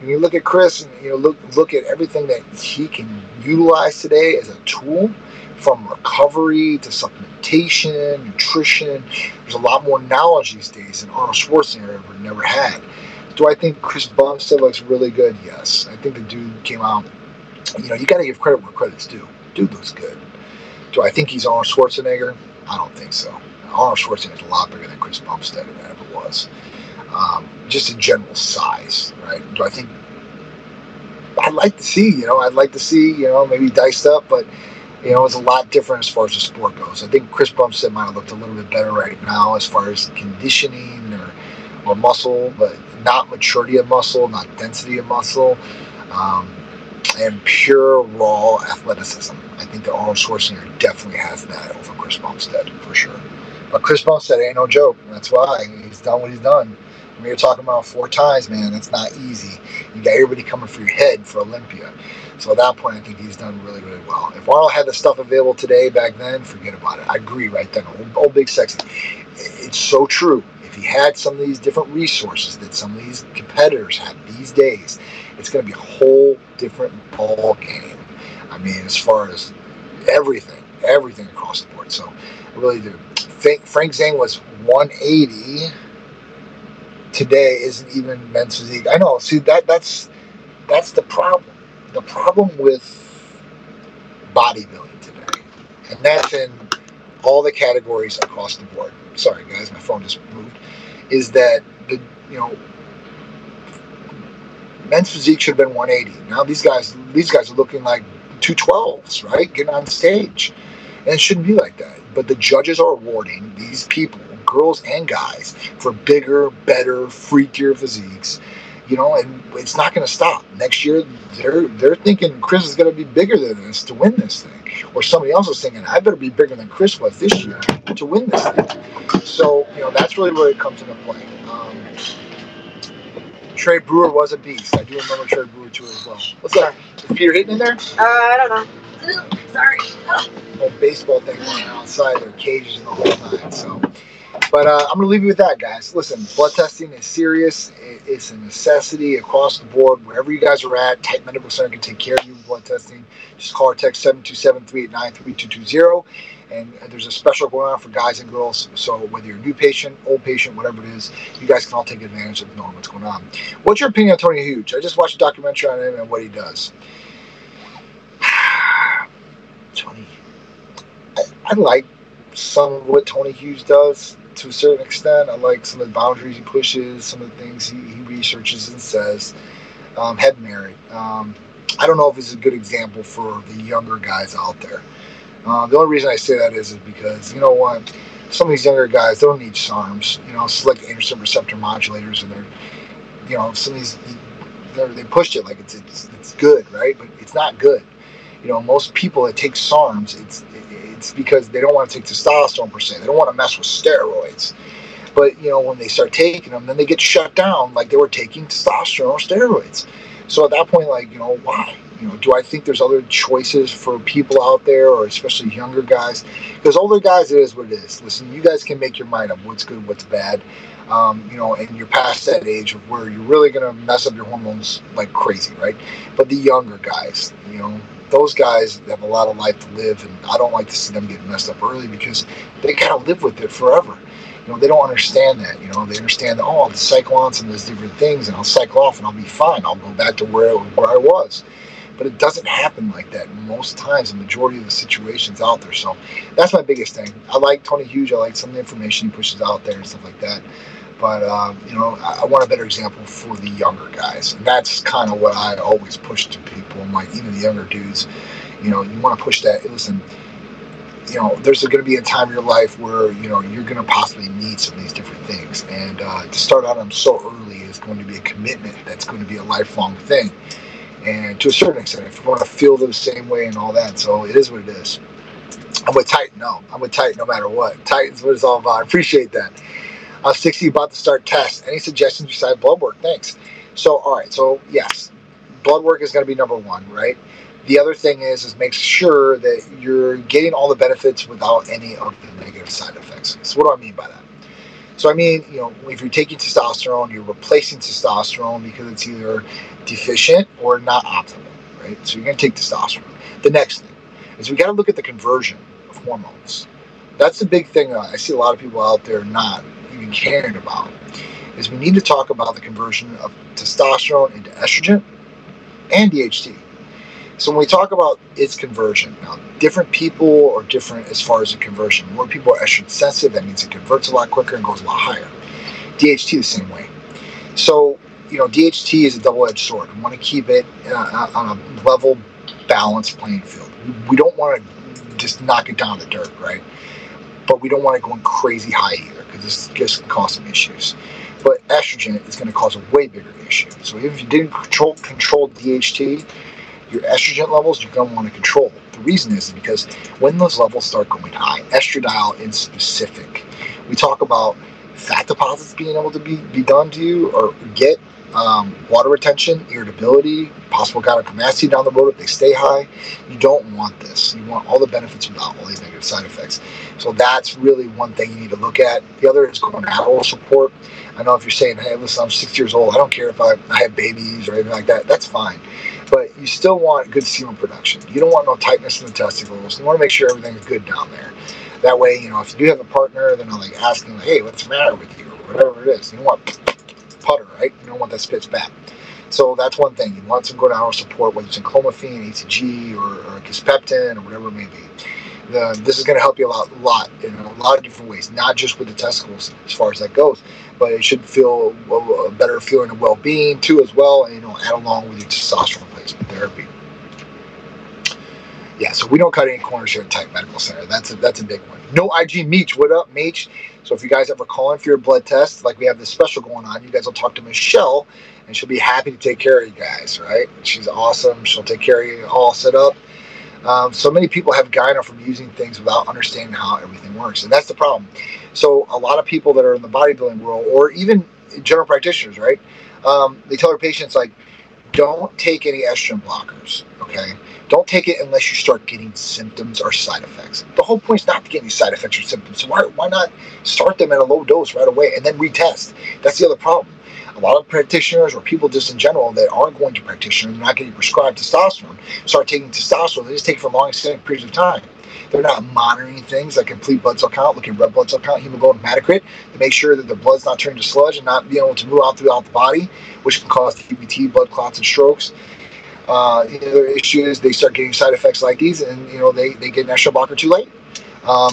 when you look at Chris and you know, look at everything that he can utilize today as a tool, from recovery to supplementation, nutrition. There's a lot more knowledge these days than Arnold Schwarzenegger never had. Do I think Chris Bumstead looks really good? Yes. I think the dude came out, you know, you got to give credit where credit's due. Dude looks good. Do I think he's Arnold Schwarzenegger? I don't think so. Arnold Schwarzenegger's a lot bigger than Chris Bumstead ever was. Just in general size, right? Do I think I'd like to see, you know, maybe diced up, but, you know, it's a lot different as far as the sport goes. I think Chris Bumstead might have looked a little bit better right now as far as conditioning or muscle, but not maturity of muscle, not density of muscle, and pure, raw athleticism. I think that Arnold Schwarzenegger definitely has that over Chris Bumstead, for sure. But Chris Bumstead ain't no joke. That's why he's done what he's done. I mean, you're talking about 4 times, man. That's not easy. You got everybody coming for your head for Olympia. So at that point, I think he's done really, really well. If Arnold had the stuff available today, back then, forget about it. I agree right then. Old Big Sexy. It's so true. If he had some of these different resources that some of these competitors have these days, it's going to be a whole different ball game. I mean, as far as everything across the board. So I really do. Frank Zane was 180. Today isn't even men's physique. I know. See, that's the problem. The problem with bodybuilding today, and that's in all the categories across the board. Sorry, guys, my phone just moved. Is that men's physique should have been 180. Now these guys are looking like 212s, right? Getting on stage, and it shouldn't be like that. But the judges are awarding these people, girls and guys, for bigger, better, freakier physiques, you know, and it's not going to stop. Next year, they're thinking Chris is going to be bigger than this to win this thing, or somebody else is thinking I better be bigger than Chris was this year to win this thing. So you know that's really where it comes into play. Trey Brewer was a beast. I do remember Trey Brewer too as well. What's up? Is Peter hitting in there? I don't know. Ooh, sorry. Oh. The baseball thing going outside their cages the whole time. So. But I'm going to leave you with that, guys. Listen, blood testing is serious. It's a necessity across the board. Wherever you guys are at, Titan Medical Center can take care of you with blood testing. Just call or text 727-389-3220. And there's a special going on for guys and girls. So whether you're a new patient, old patient, whatever it is, you guys can all take advantage of knowing what's going on. What's your opinion on Tony Huge? I just watched a documentary on him and what he does. Tony. I like some of what Tony Huge does. To a certain extent, I like some of the boundaries he pushes, some of the things he researches and says. Head married. I don't know if this is a good example for the younger guys out there. The only reason I say that is because, you know what, some of these younger guys, they don't need SARMs, you know, selective androgen receptor modulators, and they're, you know, some of these, they pushed it like it's good, right? But it's not good. You know, most people that take SARMs, it's because they don't want to take testosterone per se. They don't want to mess with steroids. But, you know, when they start taking them, then they get shut down like they were taking testosterone or steroids. So at that point, like, you know, why? You know, do I think there's other choices for people out there, or especially younger guys? Because older guys, it is what it is. Listen, you guys can make your mind up what's good, what's bad. You know, and you're past that age where you're really going to mess up your hormones like crazy, right? But the younger guys, you know, those guys have a lot of life to live, and I don't like to see them get messed up early because they kind of live with it forever. You know, they don't understand that. You know, they understand that, oh, I'll cycle on some of these different things, and I'll cycle off, and I'll be fine. I'll go back to where I was. But it doesn't happen like that most times, the majority of the situations out there. So that's my biggest thing. I like Tony Huge. I like some of the information he pushes out there and stuff like that. But, you know, I want a better example for the younger guys. And that's kind of what I always push to people. I'm like, even the younger dudes, you know, you want to push that. Listen, you know, there's going to be a time in your life where, you know, you're going to possibly need some of these different things. And to start out on them so early is going to be a commitment that's going to be a lifelong thing. And to a certain extent, if you want to feel the same way and all that, so it is what it is. I'm with Titan. No, I'm with Titan no matter what. Titan's what it's all about. I appreciate that. I'm 60, about to start tests. Any suggestions besides blood work? Thanks. So, all right. So, yes, blood work is going to be number one, right? The other thing is make sure that you're getting all the benefits without any of the negative side effects. So what do I mean by that? So, I mean, you know, if you're taking testosterone, you're replacing testosterone because it's either deficient or not optimal, right? So you're going to take testosterone. The next thing is we got to look at the conversion of hormones. That's the big thing I see a lot of people out there not even caring about, is we need to talk about the conversion of testosterone into estrogen and DHT. So when we talk about its conversion, now different people are different as far as the conversion. More people are estrogen sensitive, that means it converts a lot quicker and goes a lot higher. DHT the same way. So, you know, DHT is a double-edged sword. We want to keep it on a level, balanced playing field. We don't want to just knock it down to dirt, right? But we don't want it going crazy high either, because this just can cause some issues. But estrogen is going to cause a way bigger issue. So even if you didn't control DHT, your estrogen levels, you're going to want to control. The reason is because when those levels start going high, estradiol in specific, we talk about fat deposits being able to be done to you or get water retention, irritability, possible gynecomastia down the road if they stay high. You don't want this. You want all the benefits without all these negative side effects. So that's really one thing you need to look at. The other is gonatal support. I know if you're saying, hey, listen, I'm 6 years old. I don't care if I have babies or anything like that. That's fine. But you still want good semen production. You don't want no tightness in the testicles. You want to make sure everything's good down there. That way, you know, if you do have a partner, they're not like asking, hey, what's the matter with you? Or whatever it is. You don't want putter, right? You don't want that spits back. So that's one thing. You want some gonatal support, whether it's in clomiphene, ACG, or kisspeptin, or whatever it may be. This is going to help you a lot in a lot of different ways, not just with the testicles as far as that goes, but it should feel a better feeling of well-being too as well, and, you know, add along with your testosterone replacement therapy. Yeah, so we don't cut any corners here at Titan Medical Center. That's a big one. No IG Meech. What up, Meech? So if you guys ever call in for your blood test, like we have this special going on, you guys will talk to Michelle, and she'll be happy to take care of you guys, right? She's awesome. She'll take care of you all set up. So many people have gyno from using things without understanding how everything works, and that's the problem. So a lot of people that are in the bodybuilding world, or even general practitioners, right, they tell their patients, like, don't take any estrogen blockers, okay? Don't take it unless you start getting symptoms or side effects. The whole point is not to get any side effects or symptoms. So why not start them at a low dose right away and then retest? That's the other problem. A lot of practitioners, or people just in general that aren't going to practitioners, not getting prescribed testosterone, start taking testosterone. They just take it for long extended periods of time. They're not monitoring things like complete blood cell count, looking at red blood cell count, hemoglobin hematocrit, to make sure that the blood's not turning to sludge and not being able to move out throughout the body, which can cause DVT, blood clots, and strokes. The other issue is they start getting side effects like these, and, you know, they get an estrogen blocker too late.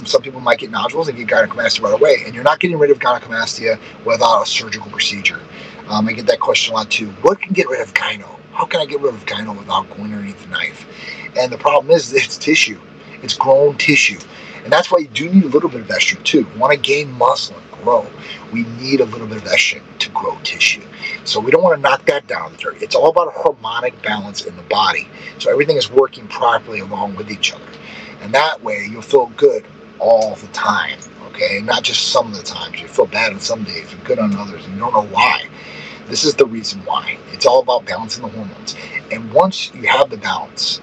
Some people might get nodules and get gynecomastia right away, and you're not getting rid of gynecomastia without a surgical procedure. I get that question a lot too. What can get rid of gyno? How can I get rid of gyno without going underneath the knife? And the problem is it's tissue. It's grown tissue. And that's why you do need a little bit of estrogen too. We want to gain muscle and grow. We need a little bit of estrogen to grow tissue. So we don't want to knock that down. It's all about a harmonic balance in the body. So everything is working properly along with each other. And that way you'll feel good all the time, okay? Not just some of the times. You feel bad on some days and good on others, and you don't know why. This is the reason why. It's all about balancing the hormones. And once you have the balance,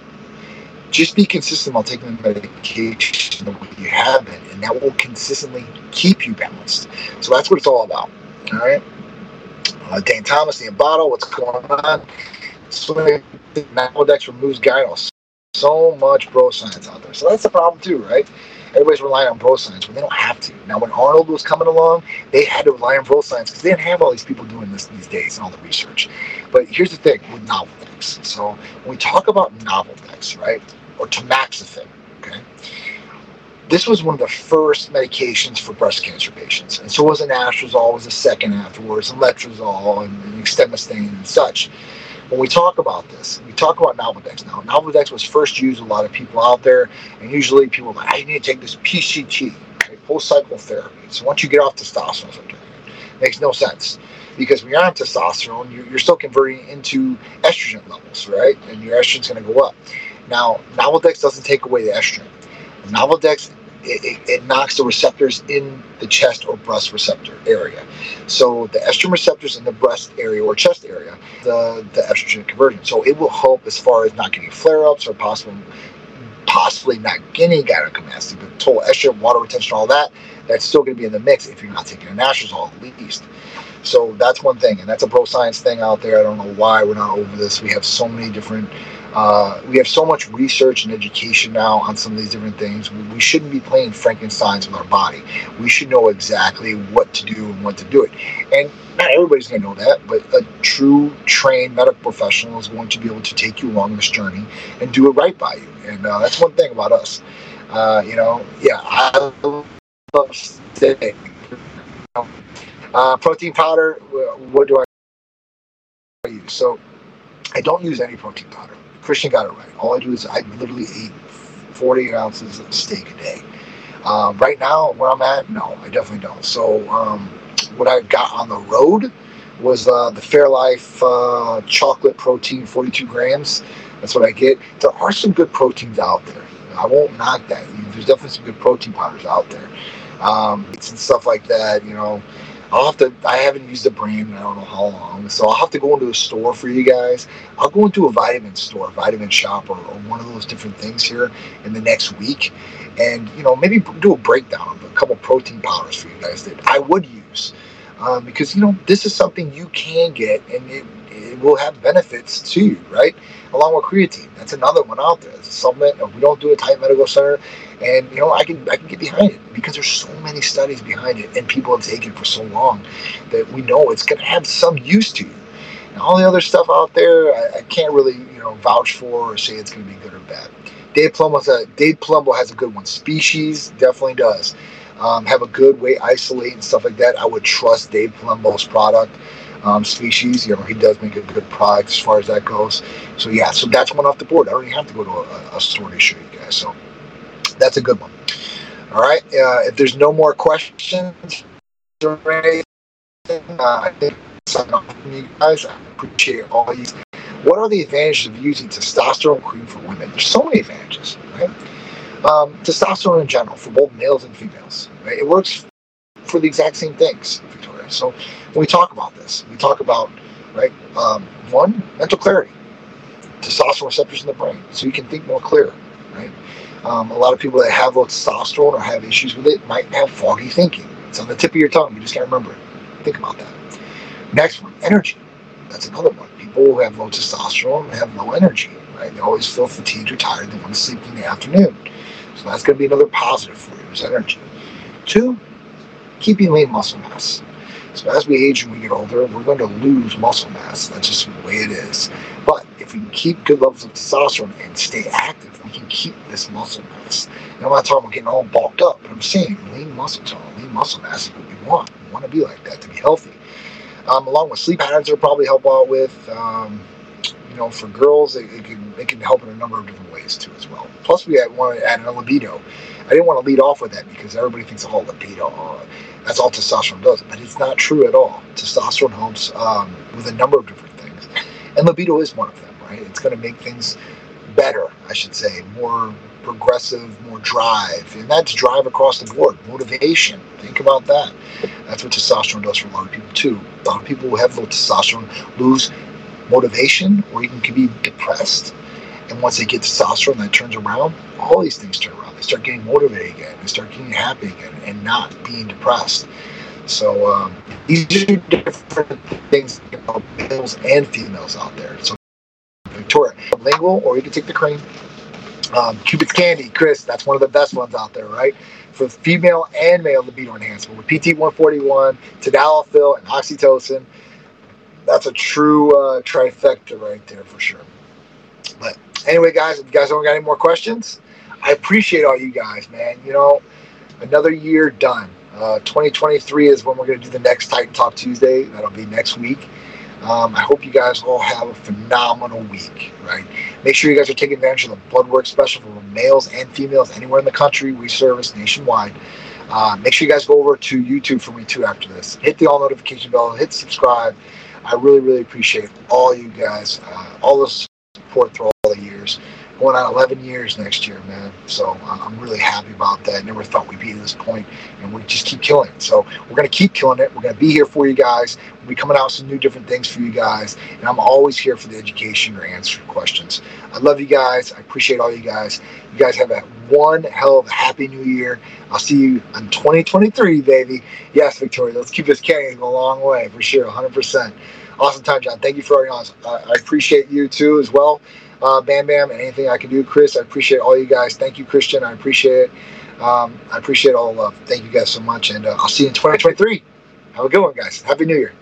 just be consistent while taking the medication the way you have been, and that will consistently keep you balanced. So that's what it's all about. All right. Dan Thomas, the bottle, what's going on? Nolvadex removes guidance. So much bro science out there. So that's the problem too, right? Everybody's relying on bro science when they don't have to. Now, when Arnold was coming along, they had to rely on bro science because they didn't have all these people doing this these days and all the research. But here's the thing with Nolvadex. So when we talk about Nolvadex, right, or tamoxifen, okay, this was one of the first medications for breast cancer patients. And so it was anastrozole, was the second afterwards, and letrozole, and extemestane, and such. When we talk about this, we talk about Nolvadex now. Nolvadex was first used a lot of people out there, and usually people are like, I need to take this PCT, okay, post cycle therapy. So once you get off testosterone, it makes no sense, because when you're on testosterone, you're still converting into estrogen levels, right? And your estrogen's going to go up. Now, Nolvadex doesn't take away the estrogen. Nolvadex, it knocks the receptors in the chest or breast receptor area. So the estrogen receptors in the breast area or chest area, the estrogen conversion. So it will help as far as not getting flare-ups or possibly not getting gynecomastia, but total estrogen, water retention, all that, that's still going to be in the mix if you're not taking anastrozole at least. So that's one thing, and that's a bro science thing out there. I don't know why we're not over this. We have so many different... we have so much research and education now on some of these different things. We shouldn't be playing Frankensteins with our body. We should know exactly what to do and when to do it. And not everybody's going to know that, but a true trained medical professional is going to be able to take you along this journey and do it right by you. And that's one thing about us. I love steak. Protein powder, what do I use? So I don't use any protein powder. Christian got it right. All I do is I literally eat 40 ounces of steak a day. Right now, where I'm at, no, I definitely don't. So what I got on the road was the Fairlife chocolate protein, 42 grams. That's what I get. There are some good proteins out there. I won't knock that. There's definitely some good protein powders out there. It's and stuff like that, you know. I haven't used the brand in I don't know how long, so I'll have to go into a store for you guys. I'll go into a vitamin store, vitamin shop, or one of those different things here in the next week, and maybe do a breakdown of a couple protein powders for you guys that I would use, because this is something you can get, and it will have benefits to you, right? Along with creatine, that's another one out there. It's a supplement. We don't do a Titan Medical Center, and I can get behind it because there's so many studies behind it, and people have taken it for so long that we know it's going to have some use to you. And all the other stuff out there, I can't really vouch for or say it's going to be good or bad. Dave Palumbo has a good one. Species definitely does have a good way to isolate and stuff like that. I would trust Dave Palumbo's product. Species, he does make a good product as far as that goes. So yeah, so that's one off the board. I don't even have to go to a store to show you guys. So that's a good one. All right. If there's no more questions or anything, I think sign off from you guys. I appreciate all these. What are the advantages of using testosterone cream for women? There's so many advantages, right? Testosterone in general for both males and females. Right? It works for the exact same things, Victoria. So when we talk about this, we talk about, right, one, mental clarity, testosterone receptors in the brain, so you can think more clear, right? A lot of people that have low testosterone or have issues with it might have foggy thinking. It's on the tip of your tongue. You just can't remember it. Think about that. Next one, energy. That's another one. People who have low testosterone have low energy, right? They always feel fatigued or tired. They want to sleep in the afternoon. So that's going to be another positive for you is energy. Two, keeping lean muscle mass. So as we age and we get older, we're going to lose muscle mass. That's just the way it is. But if we can keep good levels of testosterone and stay active, we can keep this muscle mass. And I'm not talking about getting all bulked up, but I'm saying lean muscle tone, lean muscle mass is what we want. We want to be like that to be healthy. Along with sleep patterns, it'll probably help out with, for girls, it can help in a number of different ways too as well. Plus, we want to add a libido. I didn't want to lead off with that because everybody thinks of all libido. That's all testosterone does, but it's not true at all. Testosterone helps with a number of different things, and libido is one of them, right? It's going to make things better, I should say, more progressive, more drive. And that's drive across the board, motivation. Think about that. That's what testosterone does for a lot of people too. A lot of people who have low testosterone lose motivation or even can be depressed. And once they get testosterone, that turns around, all these things turn around. They start getting motivated again. They start getting happy again and not being depressed. So these are different things about males and females out there. So Victoria, lingual, or you can take the cream. Cupid's candy, Chris, that's one of the best ones out there, right? For female and male libido enhancement with PT-141, Tadalafil, and oxytocin. That's a true trifecta right there for sure. But anyway, guys, if you guys don't got any more questions, I appreciate all you guys, man. You know, another year done. 2023 is when we're going to do the next Titan Talk Tuesday. That'll be next week. I hope you guys all have a phenomenal week, right? Make sure you guys are taking advantage of the blood work special for males and females anywhere in the country. We service nationwide. Make sure you guys go over to YouTube for me too after this. Hit the all notification bell. Hit subscribe. I really, really appreciate all you guys, all the support through all the years. Going on 11 years next year, man. So I'm really happy about that. Never thought we'd be at this point, and we just keep killing it. So we're going to keep killing it. We're going to be here for you guys. We'll be coming out with some new different things for you guys, and I'm always here for the education or answering questions. I love you guys. I appreciate all you guys. You guys have a one hell of a happy new year. I'll see you in 2023, baby. Yes, Victoria, let's keep this carrying a long way for sure, 100%. Awesome time, John. Thank you for your honest. I appreciate you, too, as well. Bam Bam, and anything I can do, Chris. I appreciate all you guys. Thank you, Christian. I appreciate it. I appreciate all the love. Thank you guys so much, and I'll see you in 2023. Have a good one, guys. Happy New Year.